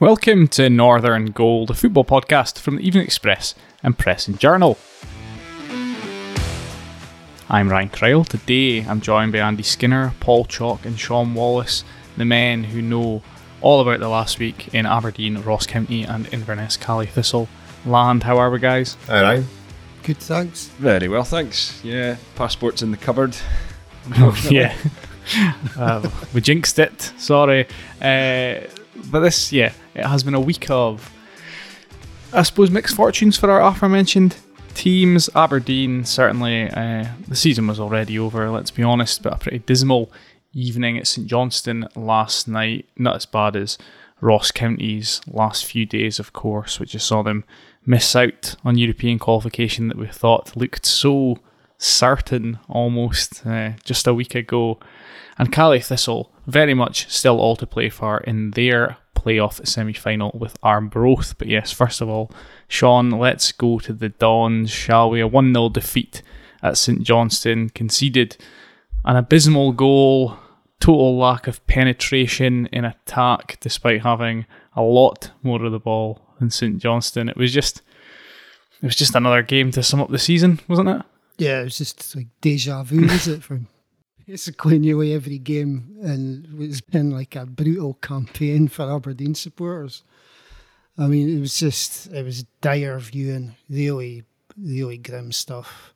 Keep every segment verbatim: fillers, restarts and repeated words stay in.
Welcome to Northern Goal, the football podcast from the Evening Express and Press and Journal. I'm Ryan Crowell. Today I'm joined by Andy Skinner, Paul Chalk and Sean Wallace, the men who know all about the last week in Aberdeen, Ross County and Inverness Cally Thistle land. How are we, guys? Hi, Ryan. Good, thanks. Very well, thanks. Yeah, passport's in the cupboard. Oh, yeah. uh, we jinxed it, sorry. Uh, but this, yeah, it has been a week of, I suppose, mixed fortunes for our aforementioned teams. Aberdeen, certainly, uh, the season was already over, let's be honest, but a pretty dismal evening at St Johnstone last night. Not as bad as Ross County's last few days, of course, which just saw them miss out on European qualification that we thought looked so certain almost uh, just a week ago. And Cally Thistle, very much still all to play for in their playoff semi-final with Arbroath. But yes, first of all, Sean, let's go to the Dons, shall we? A one nil defeat at St Johnstone, conceded an abysmal goal, total lack of penetration in attack despite having a lot more of the ball than St Johnstone. It was just, it was just another game to sum up the season, wasn't it? Yeah, it was just like deja vu, is it? From basically nearly every game, and it's been like a brutal campaign for Aberdeen supporters. I mean, it was just, it was dire viewing, really, really grim stuff.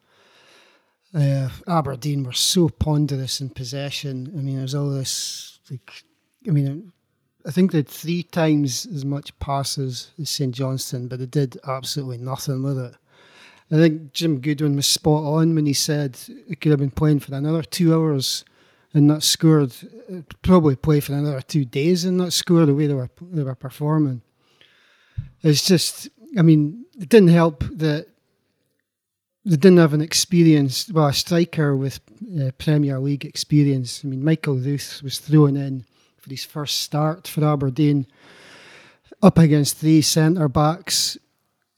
Uh, Aberdeen were so ponderous in possession. I mean, there was all this, like, I mean, I think they had three times as much passes as St Johnstone, but they did absolutely nothing with it. I think Jim Goodwin was spot on when he said he could have been playing for another two hours and not scored. Probably play for another two days and not score the way they were they were performing. It's just, I mean, it didn't help that they didn't have an experienced, well, a striker with uh, Premier League experience. I mean, Michael Ruth was thrown in for his first start for Aberdeen up against three centre backs.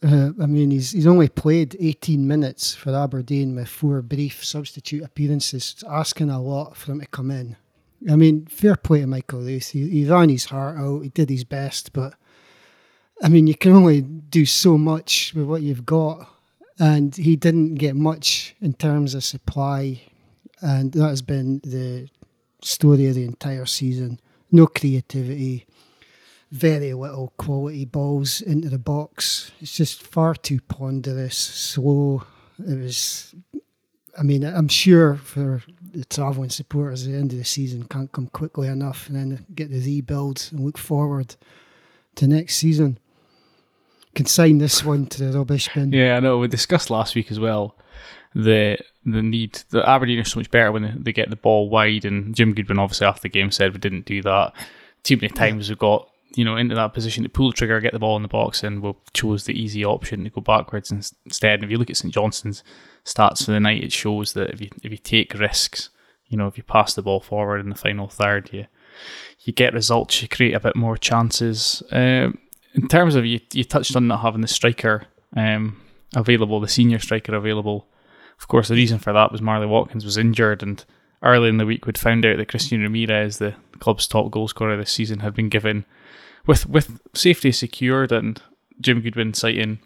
Uh, I mean, he's he's only played eighteen minutes for Aberdeen with four brief substitute appearances. It's asking a lot for him to come in. I mean, fair play to Michael Ruth. He, he ran his heart out. He did his best. But, I mean, you can only do so much with what you've got. And he didn't get much in terms of supply. And that has been the story of the entire season. No creativity. Very little quality balls into the box. It's just far too ponderous, slow. It was, I mean, I'm sure for the travelling supporters, the end of the season can't come quickly enough, and then get the rebuild and look forward to next season. Consign this one to the rubbish bin. Yeah, I know. We discussed last week as well the the need. The Aberdeen are so much better when they get the ball wide, and Jim Goodwin obviously after the game said we didn't do that. Too many times we got, you know, into that position to pull the trigger, get the ball in the box, and we chose the easy option to go backwards instead. And if you look at St Johnstone's stats for the night, it shows that if you if you take risks, you know, if you pass the ball forward in the final third, you you get results, you create a bit more chances. Um, in terms of, you you touched on not having the striker um, available, the senior striker available. Of course, the reason for that was Marley Watkins was injured, and early in the week we'd found out that Christian Ramirez, the club's top goal scorer this season, had been given, With with safety secured, and Jim Goodwin citing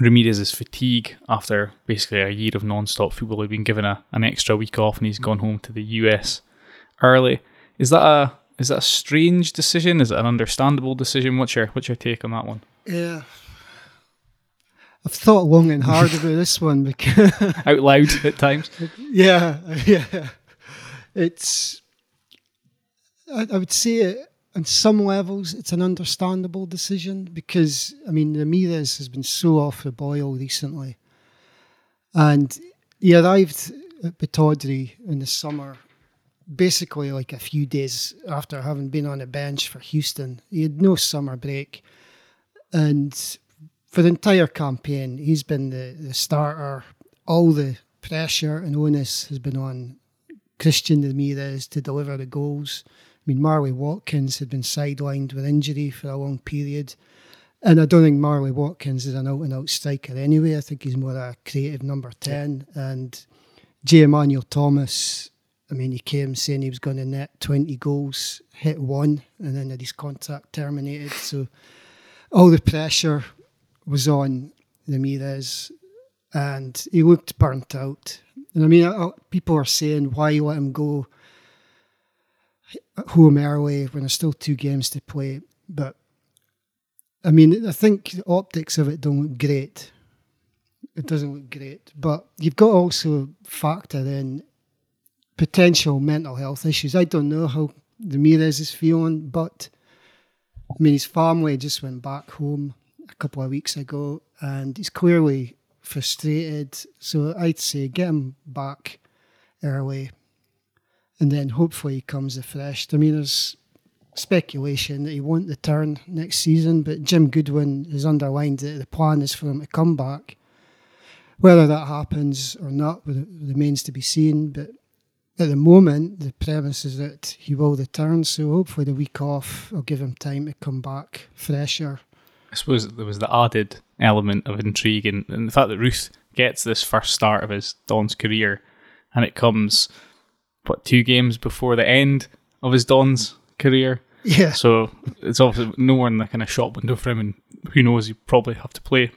Ramirez's fatigue after basically a year of non-stop football. He'd been given a, an extra week off, and he's gone home to the U S early. Is that a is that a strange decision? Is it an understandable decision? What's your what's your take on that one? Yeah, I've thought long and hard about this one because out loud at times. Yeah, yeah. It's I, I would say it. On some levels, it's an understandable decision because, I mean, Ramirez has been so off the boil recently. And he arrived at Pittodrie in the summer, basically like a few days after having been on a bench for Houston. He had no summer break. And for the entire campaign, he's been the, the starter. All the pressure and onus has been on Christian Ramirez to deliver the goals. I mean, Marley Watkins had been sidelined with injury for a long period. And I don't think Marley Watkins is an out-and-out striker anyway. I think he's more a creative number ten. And J. Emmanuel Thomas I mean, he came saying he was going to net twenty goals, hit one, and then had his contract terminated. So all the pressure was on Ramirez, and he looked burnt out. And I mean, people are saying, why let him go home early when there's still two games to play? But I mean, I think the optics of it don't look great. It doesn't look great. But you've got to also factor in potential mental health issues. I don't know how Ramirez is feeling, but I mean, his family just went back home a couple of weeks ago, and he's clearly frustrated. So I'd say get him back early, and then hopefully he comes refreshed. I mean, there's speculation that he won't return next season, but Jim Goodwin has underlined that the plan is for him to come back. Whether that happens or not remains to be seen, but at the moment the premise is that he will return, so hopefully the week off will give him time to come back fresher. I suppose there was the added element of intrigue and, and the fact that Ruth gets this first start of his Don's career, and it comes, what, two games before the end of his Don's career? Yeah. So it's obviously nowhere in the kind of shop window for him, and who knows, he'll probably have to play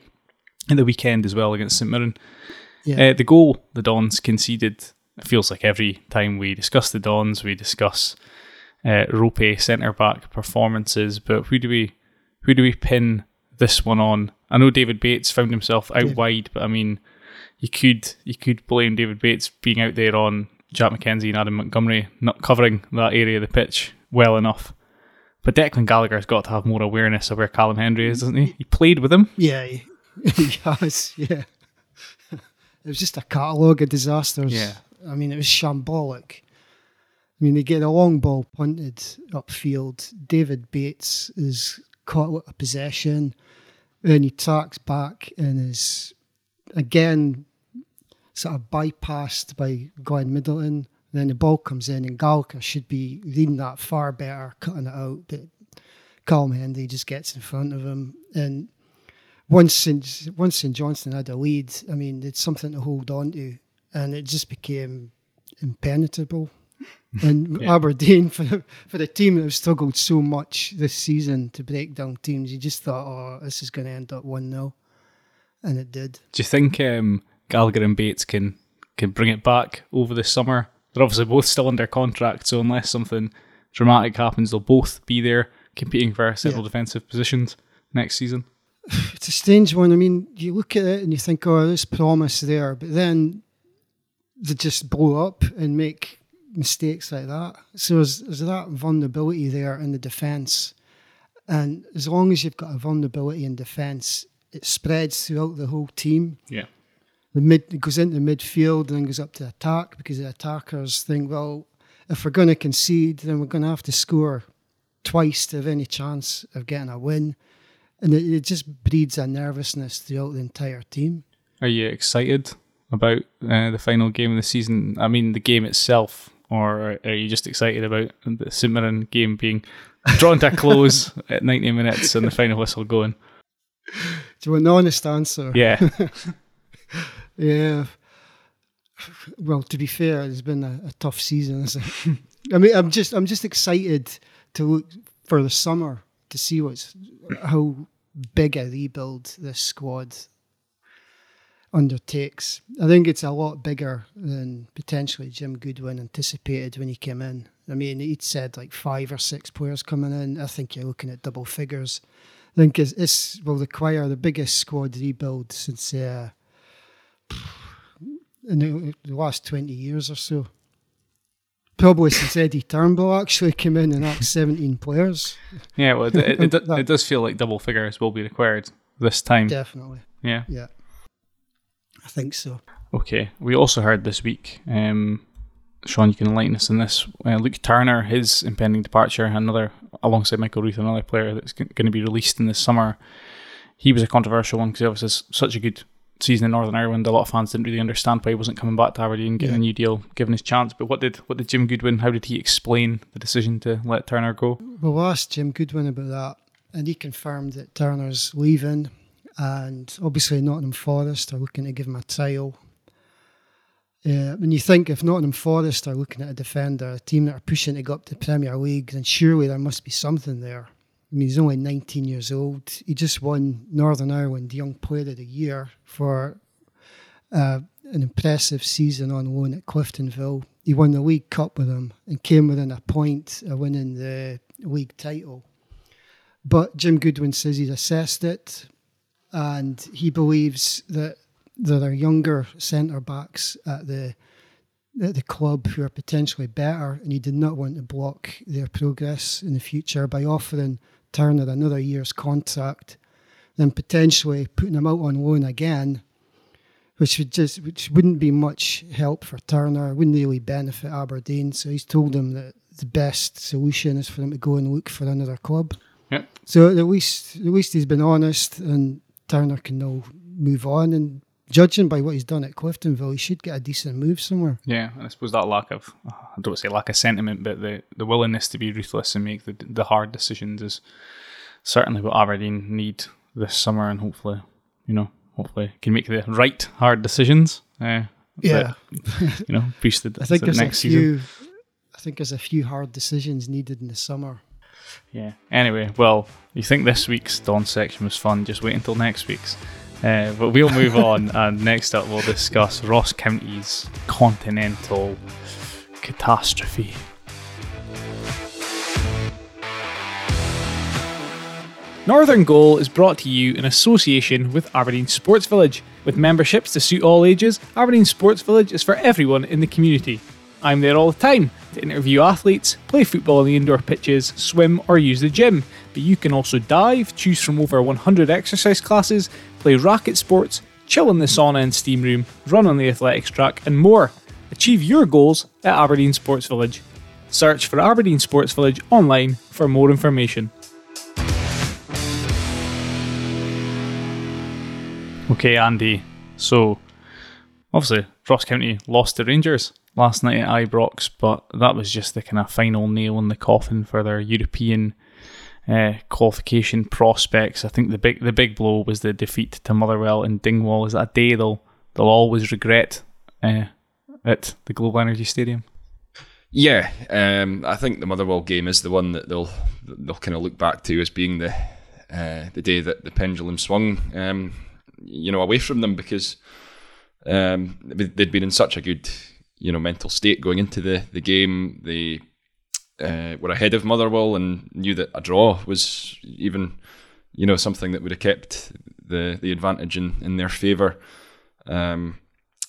in the weekend as well against St Mirren. Yeah. Uh, the goal the Dons conceded, it feels like every time we discuss the Dons, we discuss uh, ropey centre-back performances, but who do we... Who do we pin this one on? I know David Bates found himself out yeah. wide, but I mean, you could you could blame David Bates being out there on Jack McKenzie and Adam Montgomery not covering that area of the pitch well enough. But Declan Gallagher's got to have more awareness of where Callum Hendry is, doesn't he? He played with him. Yeah, he, he has, yeah. It was just a catalogue of disasters. Yeah. I mean, it was shambolic. I mean, they get a long ball punted upfield. David Bates is caught a possession, then he tracks back and is again sort of bypassed by Glenn Middleton. Then the ball comes in, and Gallagher should be reading that far better, cutting it out. But Callum Hendry just gets in front of him. And once St. once St Johnstone had a lead, I mean, it's something to hold on to, and it just became impenetrable. And yeah. Aberdeen, for, for a team that have struggled so much this season to break down teams, you just thought, oh, this is going to end up one nil. And it did. Do you think um, Gallagher and Bates can, can bring it back over the summer? They're obviously both still under contract, so unless something dramatic happens, they'll both be there competing for several yeah. defensive positions next season. It's a strange one. I mean, you look at it and you think, oh, there's promise there, but then they just blow up and make mistakes like that. So there's, there's that vulnerability there in the defence, and as long as you've got a vulnerability in defence, it spreads throughout the whole team. Yeah, the mid it goes into midfield and then goes up to attack, because the attackers think, well, if we're going to concede, then we're going to have to score twice to have any chance of getting a win, and it, it just breeds a nervousness throughout the entire team. Are you excited about uh, the final game of the season? I mean, the game itself. Or are you just excited about the St Mirren game being drawn to a close at ninety minutes and the final whistle going? Do you want an honest answer? Yeah. yeah. Well, to be fair, it's been a, a tough season. I mean, I'm just I'm just excited to look for the summer to see what's how big a rebuild this squad undertakes. I think it's a lot bigger than potentially Jim Goodwin anticipated when he came in. I mean, he'd said like five or six players coming in. I think you're looking at double figures. I think this will require the biggest squad rebuild since uh, in the last twenty years or so. Probably since Eddie Turnbull actually came in and had seventeen players. Yeah, well, it, it, it, it does feel like double figures will be required this time. Definitely. Yeah. Yeah. I think so. Okay. We also heard this week, um, Sean, you can enlighten us on this, uh, Luke Turner, his impending departure, another alongside Michael Ruth, another player that's g- going to be released in the summer. He was a controversial one because obviously it's such a good season in Northern Ireland. A lot of fans didn't really understand why he wasn't coming back to Aberdeen, getting yeah. a new deal, given his chance. But what did what did Jim Goodwin, how did he explain the decision to let Turner go? Well, we asked Jim Goodwin about that, and he confirmed that Turner's leaving. And obviously Nottingham Forest are looking to give him a trial. Yeah, when you think if Nottingham Forest are looking at a defender, a team that are pushing to go up to Premier League, then surely there must be something there. I mean, he's only nineteen years old. He just won Northern Ireland Young Player of the Year for uh, an impressive season on loan at Cliftonville. He won the League Cup with him and came within a point of winning the league title. But Jim Goodwin says he's assessed it and he believes that there are younger centre-backs at the at the club who are potentially better, and he did not want to block their progress in the future by offering Turner another year's contract, then potentially putting him out on loan again, which would just which wouldn't be much help for Turner, wouldn't really benefit Aberdeen. So he's told him that the best solution is for him to go and look for another club. Yep. So at least at least he's been honest, and Turner can now move on, and judging by what he's done at Cliftonville, he should get a decent move somewhere. Yeah, and I suppose that lack of, I don't say lack of sentiment, but the, the willingness to be ruthless and make the the hard decisions is certainly what Aberdeen need this summer, and hopefully, you know, hopefully can make the right hard decisions. Uh, yeah. That, you know, push the, I think the next a few, season. I think there's a few hard decisions needed in the summer. Yeah. Anyway, well, you think this week's Dawn section was fun, just wait until next week's. Uh, but we'll move on, and next up we'll discuss Ross County's continental catastrophe. Northern Goal is brought to you in association with Aberdeen Sports Village. With memberships to suit all ages, Aberdeen Sports Village is for everyone in the community. I'm there all the time to interview athletes, play football on the indoor pitches, swim or use the gym. But you can also dive, choose from over one hundred exercise classes, play racket sports, chill in the sauna and steam room, run on the athletics track and more. Achieve your goals at Aberdeen Sports Village. Search for Aberdeen Sports Village online for more information. Okay, Andy, so obviously Ross County lost to Rangers last night at Ibrox, but that was just the kind of final nail in the coffin for their European uh, qualification prospects. I think the big the big blow was the defeat to Motherwell in Dingwall. Is that a day they'll they'll always regret uh, at the Global Energy Stadium? Yeah, um, I think the Motherwell game is the one that they'll they'll kind of look back to as being the uh, the day that the pendulum swung, um, you know, away from them, because um, they'd been in such a good, you know, mental state going into the, the game. They uh, were ahead of Motherwell and knew that a draw was even, you know, something that would have kept the, the advantage in, in their favour. Um,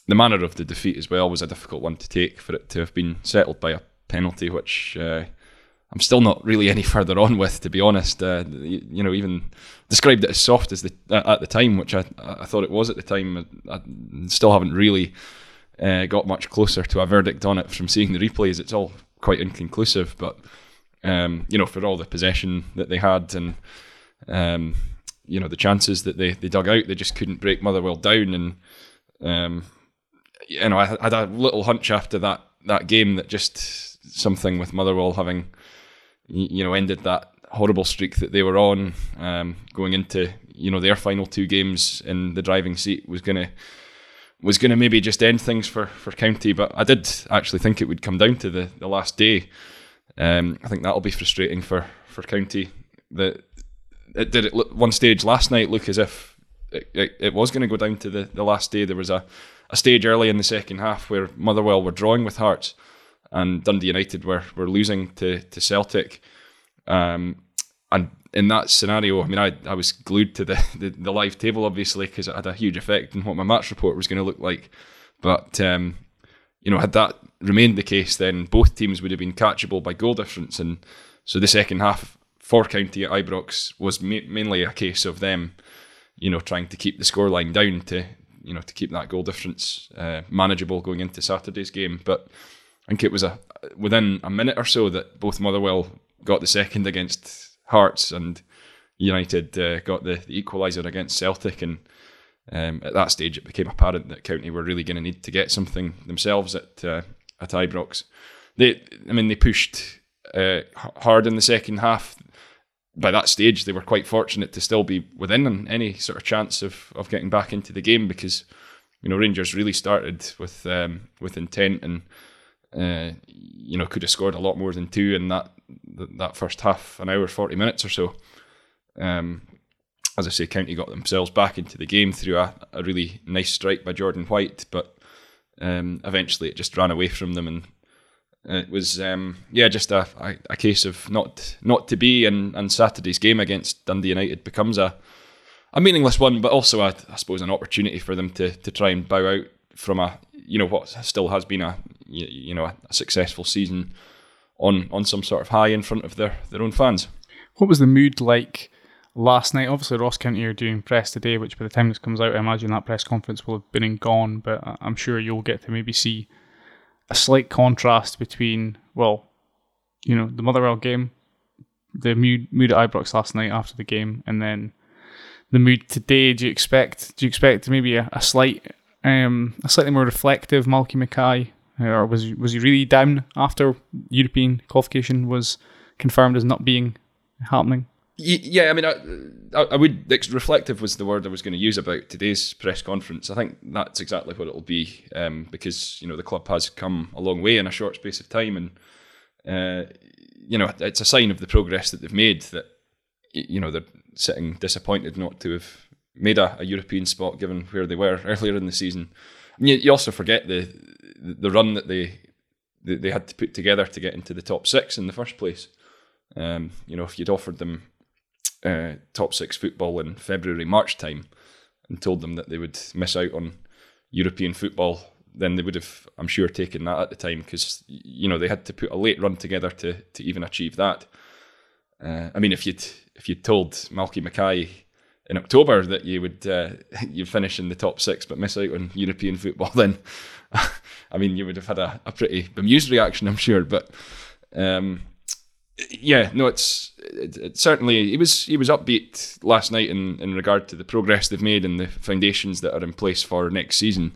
the manner of the defeat as well was a difficult one to take, for it to have been settled by a penalty, which uh, I'm still not really any further on with, to be honest. Uh, you, you know, even described it as soft as the uh, at the time, which I, I thought it was at the time. I, I still haven't really... Uh, got much closer to a verdict on it from seeing the replays. It's all quite inconclusive, but um, you know, for all the possession that they had and um, you know, the chances that they, they dug out, they just couldn't break Motherwell down. And um, you know, I, I had a little hunch after that that game that just something with Motherwell having, you know, ended that horrible streak that they were on, um, going into, you know, their final two games in the driving seat was going to. was going to maybe just end things for, for County, but I did actually think it would come down to the, the last day. Um, I think that'll be frustrating for, for County. The, it did at one stage last night look as if it, it, it was going to go down to the, the last day. There was a, a stage early in the second half where Motherwell were drawing with Hearts and Dundee United were, were losing to, to Celtic. Um, and in that scenario, I mean, I, I was glued to the, the, the live table, obviously, because it had a huge effect on what my match report was going to look like. But, um, you know, had that remained the case, then both teams would have been catchable by goal difference. And so the second half for County at Ibrox was ma- mainly a case of them, you know, trying to keep the scoreline down to, you know, to keep that goal difference uh, manageable going into Saturday's game. But I think it was a within a minute or so that both Motherwell got the second against Hearts, and United uh, got the, the equaliser against Celtic, and um, at that stage it became apparent that County were really going to need to get something themselves at uh, at Ibrox. They, I mean, they pushed uh, hard in the second half. By that stage, they were quite fortunate to still be within any sort of chance of, of getting back into the game, because you know, Rangers really started with um, with intent and uh, you know, could have scored a lot more than two in that that first half, an hour forty minutes or so. Um, as I say, County got themselves back into the game through a, a really nice strike by Jordan White, but um, eventually it just ran away from them, and it was um, yeah just a, a a case of not not to be, and, and Saturday's game against Dundee United becomes a a meaningless one, but also a, I suppose an opportunity for them to to try and bow out from a, you know, what still has been a you know a successful season on on some sort of high in front of their their own fans. What was the mood like last night? Obviously, Ross County are doing press today, which by the time this comes out, I imagine that press conference will have been and gone, but I'm sure you'll get to maybe see a slight contrast between, well, you know, the Motherwell game, the mood, mood at Ibrox last night after the game, and then the mood today. Do you expect do you expect maybe a, a slight, um, a slightly more reflective Malky Mackay, or was he, was he really down after European qualification was confirmed as not being happening? Yeah, I mean, I, I would. Reflective was the word I was going to use about today's press conference. I think that's exactly what it'll be, um, because you know the club has come a long way in a short space of time, and uh, you know it's a sign of the progress that they've made that you know they're sitting disappointed not to have made a, a European spot, given where they were earlier in the season. And you, you also forget the the run that they that they had to put together to get into the top six in the first place. Um, you know, if you'd offered them Uh, top six football in February, March time and told them that they would miss out on European football, then they would have, I'm sure, taken that at the time, because you know they had to put a late run together to to even achieve that. Uh, I mean, if you'd if you'd told Malky Mackay in October that you would uh, you'd finish in the top six but miss out on European football, then I mean you would have had a, a pretty bemused reaction, I'm sure. But um yeah, no, it's it, it certainly he was he was upbeat last night in, in regard to the progress they've made and the foundations that are in place for next season.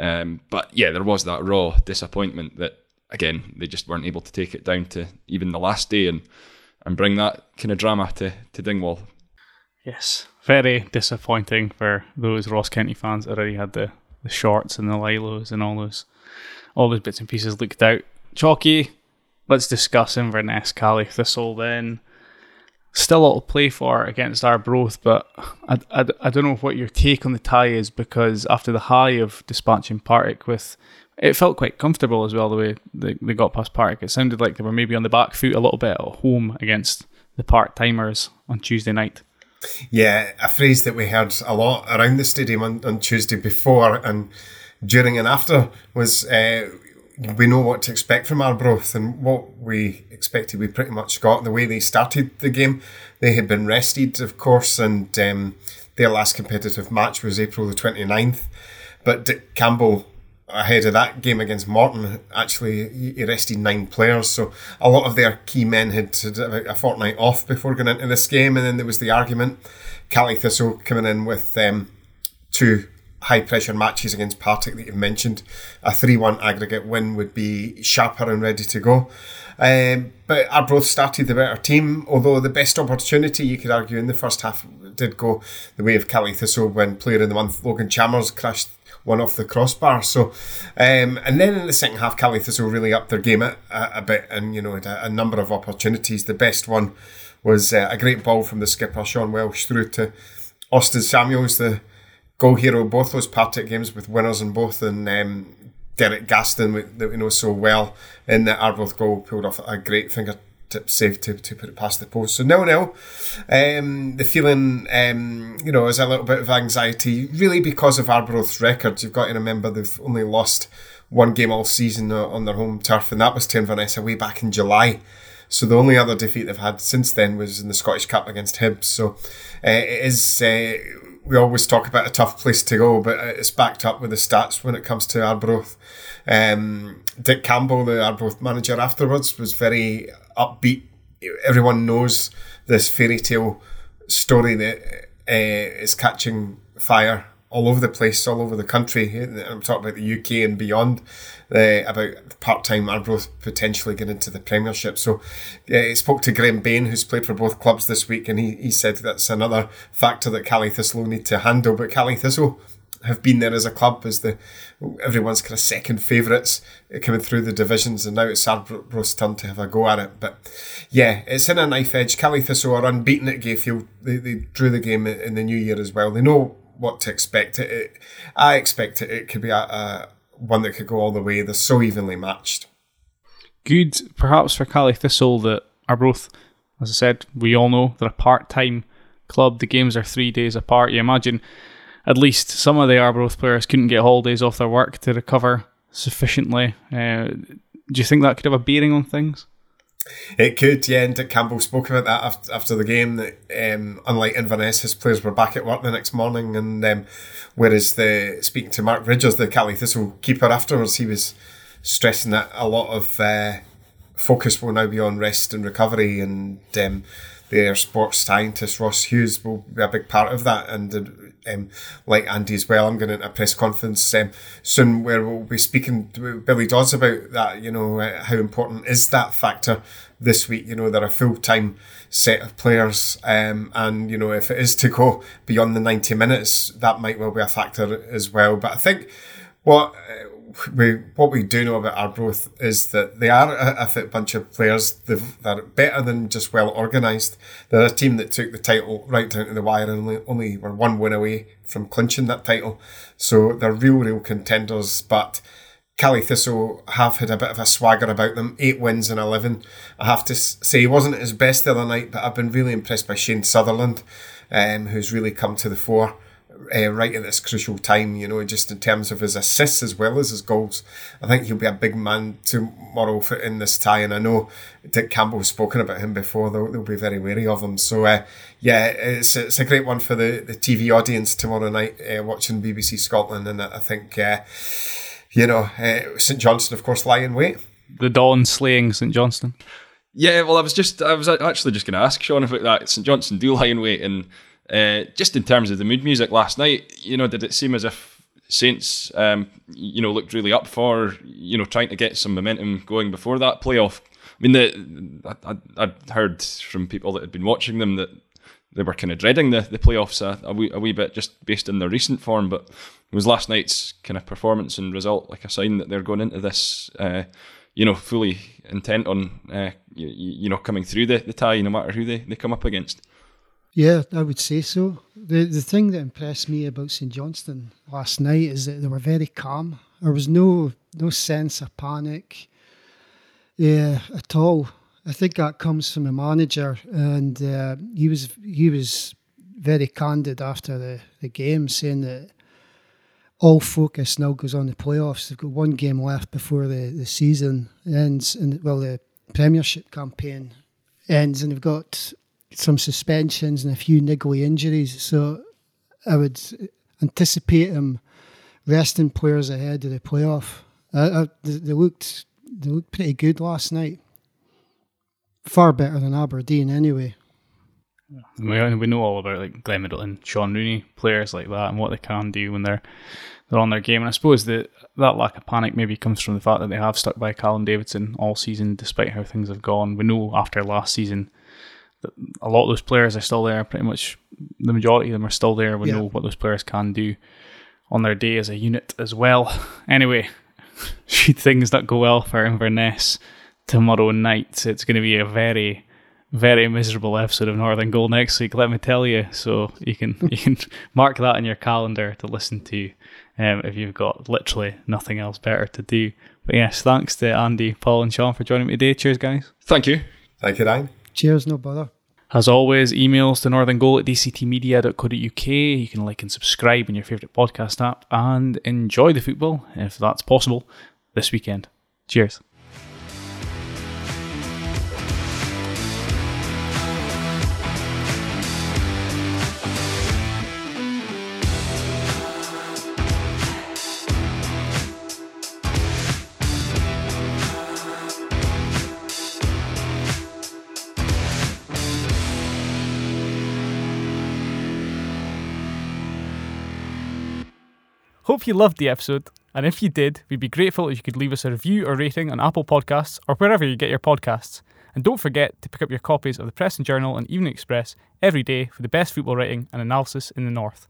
Um, but yeah, there was that raw disappointment that again they just weren't able to take it down to even the last day and and bring that kind of drama to, to Dingwall. Yes, very disappointing for those Ross County fans that already had the, the shorts and the lilos and all those all those bits and pieces leaked out. Chalky. Let's discuss Inverness, Cally Thistle then. Still a lot to play for against Arbroath, but I, I, I don't know what your take on the tie is, because after the high of dispatching Partick with... It felt quite comfortable as well, the way they, they got past Partick. It sounded like they were maybe on the back foot a little bit at home against the part-timers on Tuesday night. Yeah, a phrase that we heard a lot around the stadium on, on Tuesday before and during and after was... Uh, we know what to expect from Arbroath, and what we expected we pretty much got. The way they started the game, they had been rested, of course, and um, their last competitive match was April the twenty-ninth. But Dick Campbell, ahead of that game against Morton, actually he rested nine players, so a lot of their key men had a fortnight off before going into this game. And then there was the argument, Cally Thistle coming in with um, two high-pressure matches against Partick that you mentioned. A three one aggregate win would be sharper and ready to go. Um, but Arbroath started the better team, although the best opportunity, you could argue, in the first half did go the way of Cally Thistle when player of the month Logan Chalmers crashed one off the crossbar. So, um, and then in the second half, Cally Thistle really upped their game a, a bit and, you know, had a, a number of opportunities. The best one was uh, a great ball from the skipper, Sean Welsh, through to Austin Samuels, the goal hero, both those Partick games with winners in both, and um, Derek Gaston that we know so well in the Arbroath goal pulled off a great fingertip save to, to put it past the post. So nil nil. Um, the feeling, um, you know, is a little bit of anxiety really because of Arbroath's records. You've got to remember they've only lost one game all season on their home turf, and that was to Inverness away back in July. So the only other defeat they've had since then was in the Scottish Cup against Hibs. So uh, it is... Uh, We always talk about a tough place to go, but it's backed up with the stats when it comes to Arbroath. Um, Dick Campbell, the Arbroath manager afterwards, was very upbeat. Everyone knows this fairy tale story that uh, is catching fire all over the place, all over the country. I'm talking about the U K and beyond, uh, about part-time Arbroath potentially getting into the Premiership. So uh, he spoke to Graham Bain, who's played for both clubs this week, and he, he said that's another factor that Cally Thistle need to handle. But Cally Thistle have been there as a club, as the everyone's kind of second favourites coming through the divisions, and now it's Sarbros's turn to have a go at it. But yeah, it's in a knife edge. Cali Thistle are unbeaten at Gayfield. They, they drew the game in the new year as well. They know what to expect. It, it, I expect it, it could be a, a one that could go all the way. They're so evenly matched. Good, perhaps, for Cali Thistle that Arbroath, as I said, we all know they're a part-time club. The games are three days apart. You imagine at least some of the Arbroath players couldn't get holidays off their work to recover sufficiently. Uh, do you think that could have a bearing on things? It could, yeah, and Dick Campbell spoke about that after the game, that um, unlike Inverness, his players were back at work the next morning, and um, whereas the, speaking to Mark Ridgers, the Cali Thistle keeper afterwards, he was stressing that a lot of uh, focus will now be on rest and recovery, and um, their sports scientist, Ross Hughes, will be a big part of that, and uh, Um, like Andy as well. I'm going into a press conference um, soon where we'll be speaking to Billy Dodds about that, you know, uh, how important is that factor this week. You know, they're a full-time set of players, um, and you know, if it is to go beyond the ninety minutes, that might well be a factor as well. But I think what uh, we what we do know about Arbroath is that they are a, a fit bunch of players. They've, they're better than just well organised. They're a team that took the title right down to the wire and only, only were one win away from clinching that title. So they're real, real contenders. But Cali Thistle have had a bit of a swagger about them. Eight wins in eleven. I have to say, he wasn't at his best the other night, but I've been really impressed by Shane Sutherland, um, who's really come to the fore uh, right at this crucial time, you know, just in terms of his assists as well as his goals. I think he'll be a big man tomorrow for in this tie, and I know Dick Campbell has spoken about him before. They'll, they'll be very wary of him. So, uh, yeah, it's it's a great one for the, the T V audience tomorrow night, uh, watching B B C Scotland, and I think... Uh, You know, uh, Saint Johnstone, of course, lie in wait. The dawn slaying Saint Johnstone. Yeah, well, I was just, I was actually just going to ask Sean about that. Saint Johnstone do lie in wait, and uh, just in terms of the mood music last night, you know, did it seem as if Saints, um, you know, looked really up for, you know, trying to get some momentum going before that playoff? I mean, the, I, I, I heard from people that had been watching them that they were kind of dreading the, the playoffs a, a, wee, a wee bit just based on their recent form, but it was last night's kind of performance and result like a sign that they're going into this, uh, you know, fully intent on, uh, you, you know, coming through the, the tie no matter who they, they come up against? Yeah, I would say so. The, the thing that impressed me about Saint Johnstone last night is that they were very calm. There was no, no sense of panic uh, at all. I think that comes from the manager, and uh, he was he was very candid after the, the game, saying that all focus now goes on the playoffs. They've got one game left before the, the season ends, and well, the Premiership campaign ends, and they've got some suspensions and a few niggly injuries. So I would anticipate him resting players ahead of the playoff. I, I, they looked they looked pretty good last night. Far better than Aberdeen, anyway. We, we know all about like Glenn Middleton, Sean Rooney, players like that, and what they can do when they're they're on their game. And I suppose that that lack of panic maybe comes from the fact that they have stuck by Callum Davidson all season, despite how things have gone. We know after last season that a lot of those players are still there. Pretty much the majority of them are still there. We yeah. know what those players can do on their day as a unit as well. Anyway, should things not go well for Inverness tomorrow night, it's going to be a very, very miserable episode of Northern Goal next week, let me tell you. So you can you can mark that in your calendar to listen to um, if you've got literally nothing else better to do. But yes, thanks to Andy, Paul and Sean for joining me today. Cheers, guys. Thank you. Thank you, Ryan. Cheers, no bother. As always, emails to northerngoal at d c t media dot co dot u k. You can like and subscribe in your favourite podcast app and enjoy the football, if that's possible, this weekend. Cheers. Hope you loved the episode, and if you did, we'd be grateful if you could leave us a review or rating on Apple Podcasts or wherever you get your podcasts. And don't forget to pick up your copies of the Press and Journal and Evening Express every day for the best football writing and analysis in the North.